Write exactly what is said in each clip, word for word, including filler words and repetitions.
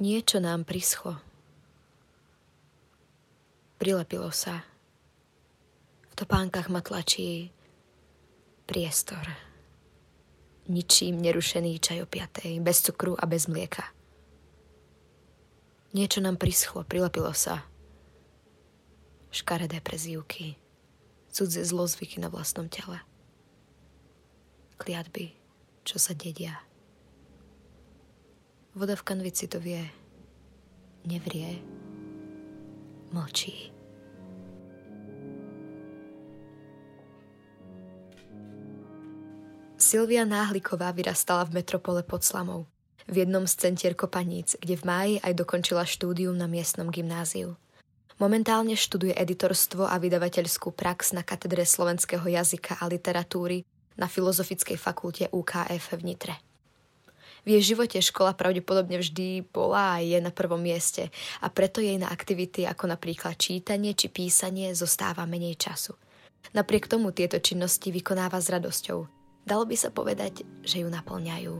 Niečo nám prischlo. Prilepilo sa. V topánkach ma tlačí priestor. Ničím nerušený čaj o piatej, bez cukru a bez mlieka. Niečo nám prischlo, prilepilo sa. Škaredé prezývky, cudzie zlozvyky na vlastnom tele. Kliatby, čo sa dedia. Voda v kanvici to vie, nevrie, mlčí. Silvia Náhlíková vyrastala v metropole Podslamov, v jednom z centier kopaníc, kde v máji aj dokončila štúdium na miestnom gymnáziu. Momentálne študuje editorstvo a vydavateľskú prax na katedre slovenského jazyka a literatúry na Filozofickej fakulte U K F v Nitre. V jej živote škola pravdepodobne vždy bola a je na prvom mieste a preto jej na aktivity ako napríklad čítanie či písanie zostáva menej času. Napriek tomu tieto činnosti vykonáva s radosťou. Dalo by sa povedať, že ju naplňajú.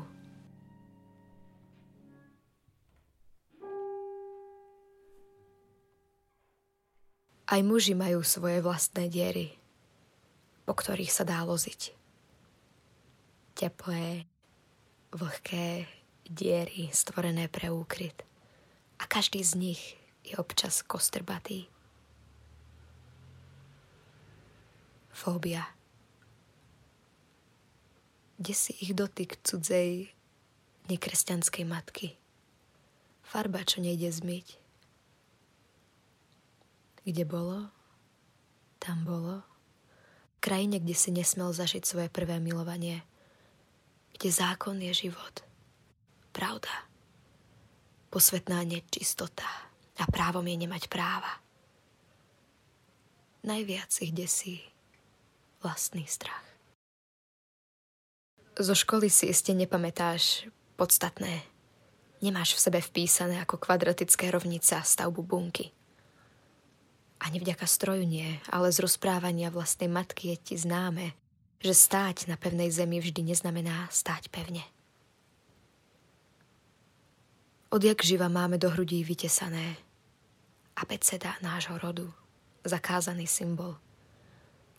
Aj muži majú svoje vlastné diery, po ktorých sa dá loziť. Teplé, vlhké diery stvorené pre úkryt a každý z nich je občas kostrbatý. Fóbia. Desí ich dotyk cudzej nekresťanskej matky. Farba, čo nejde zmyť. Kde bolo, tam bolo. V krajine, kde si nesmel zažiť svoje prvé milovanie. Kde zákon je život, pravda, posvetná nečistota a právom je nemať práva. Najviac ich desí vlastný strach. Zo školy si iste nepamätáš podstatné. Nemáš v sebe vpísané ako kvadratická rovnica stavbu bunky. Ani vďaka stroju nie, ale z rozprávania vlastnej matky je ti známe, že stáť na pevnej zemi vždy neznamená stáť pevne. Odjak živa máme do hrudí vytesané abeceda nášho rodu, zakázaný symbol,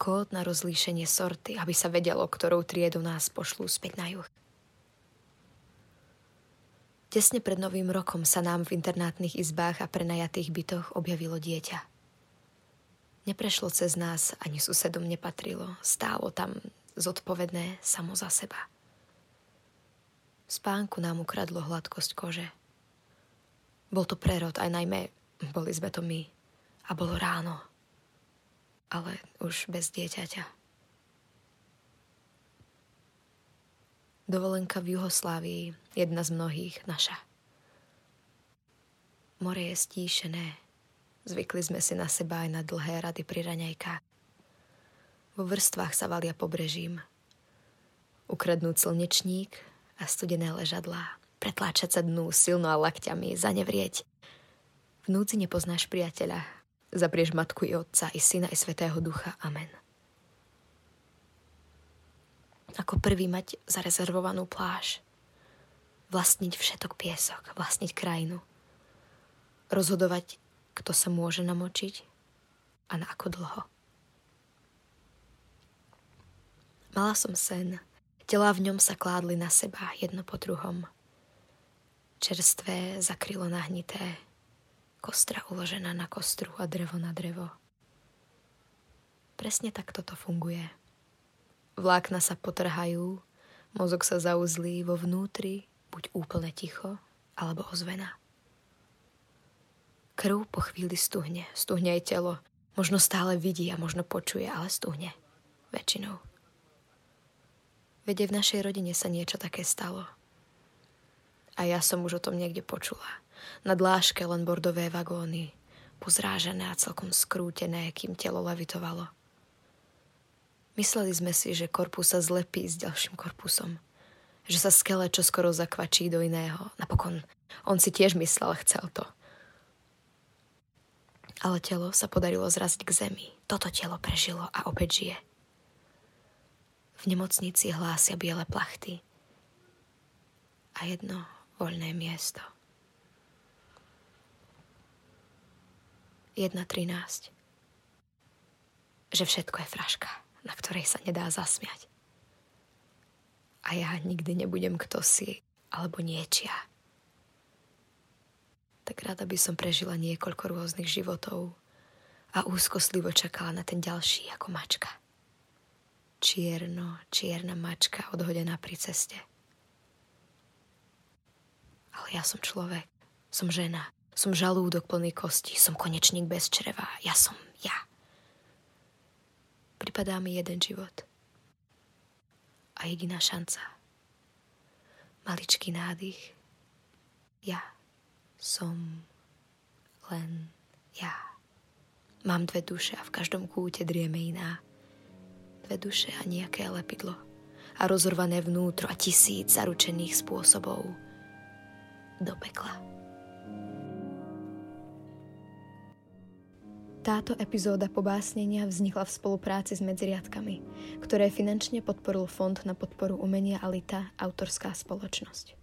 kód na rozlíšenie sorty, aby sa vedelo, ktorou triedu nás pošlú späť na juh. Tesne pred novým rokom sa nám v internátnych izbách a prenajatých bytoch objavilo dieťa. Neprešlo cez nás, ani susedom nepatrilo. Stálo tam zodpovedné samo za seba. V spánku nám ukradlo hladkosť kože. Bol to prerod, aj najmä boli sme to my. A bolo ráno. Ale už bez dieťaťa. Dovolenka v Juhoslávii, jedna z mnohých, naša. More je stíšené. Zvykli sme si na seba aj na dlhé rady pri raňajkách. Vo vrstvách sa valia pobrežím. Ukradnú slnečník a studené ležadlá. Pretláčať sa dnu silno a lakťami, zanevrieť. V núdzi nepoznáš priateľa. Zaprieš matku i otca, i syna, i svätého ducha. Amen. Ako prvý mať zarezervovanú pláž. Vlastniť všetok piesok, vlastniť krajinu. Rozhodovať, kto sa môže namočiť a na ako dlho. Mala som sen. Telá v ňom sa kládli na seba jedno po druhom. Čerstvé zakrylo nahnité. Kostra uložená na kostru a drevo na drevo. Presne tak toto funguje. Vlákna sa potrhajú, mozog sa zauzlí, vo vnútri buď úplne ticho, alebo ozvena. Krv po chvíli stuhne, stuhne aj telo. Možno stále vidí a možno počuje, ale stuhne. Väčšinou. Veď v našej rodine sa niečo také stalo. A ja som už o tom niekde počula. Na dláške len bordové vagóny, pozrážené a celkom skrútené, kým telo levitovalo. Mysleli sme si, že korpus sa zlepí s ďalším korpusom. Že sa skele čoskoro zakvačí do iného. Napokon, on si tiež myslel, chcel to. Ale telo sa podarilo zraziť k zemi. Toto telo prežilo a opäť žije. V nemocnici hlásia biele plachty a jedno voľné miesto. jedna trinásť. Že všetko je fraška, na ktorej sa nedá zasmiať. A ja nikdy nebudem ktosi alebo niečia. Tak rada by som prežila niekoľko rôznych životov a úzkostlivo čakala na ten ďalší ako mačka. Čierno, čierna mačka odhodená pri ceste. Ale ja som človek, som žena, som žalúdok plný kosti, som konečník bez čreva, ja som ja. Pripadá mi jeden život a jediná šanca. Maličký nádych. Ja som len ja. Mám dve duše a v každom kúte drieme iná. Dve duše a nejaké lepidlo. A rozorvané vnútro a tisíc zaručených spôsobov. Do pekla. Táto epizóda pobásnenia vznikla v spolupráci s Medzi riadkami, ktoré finančne podporil Fond na podporu umenia Alita, autorská spoločnosť.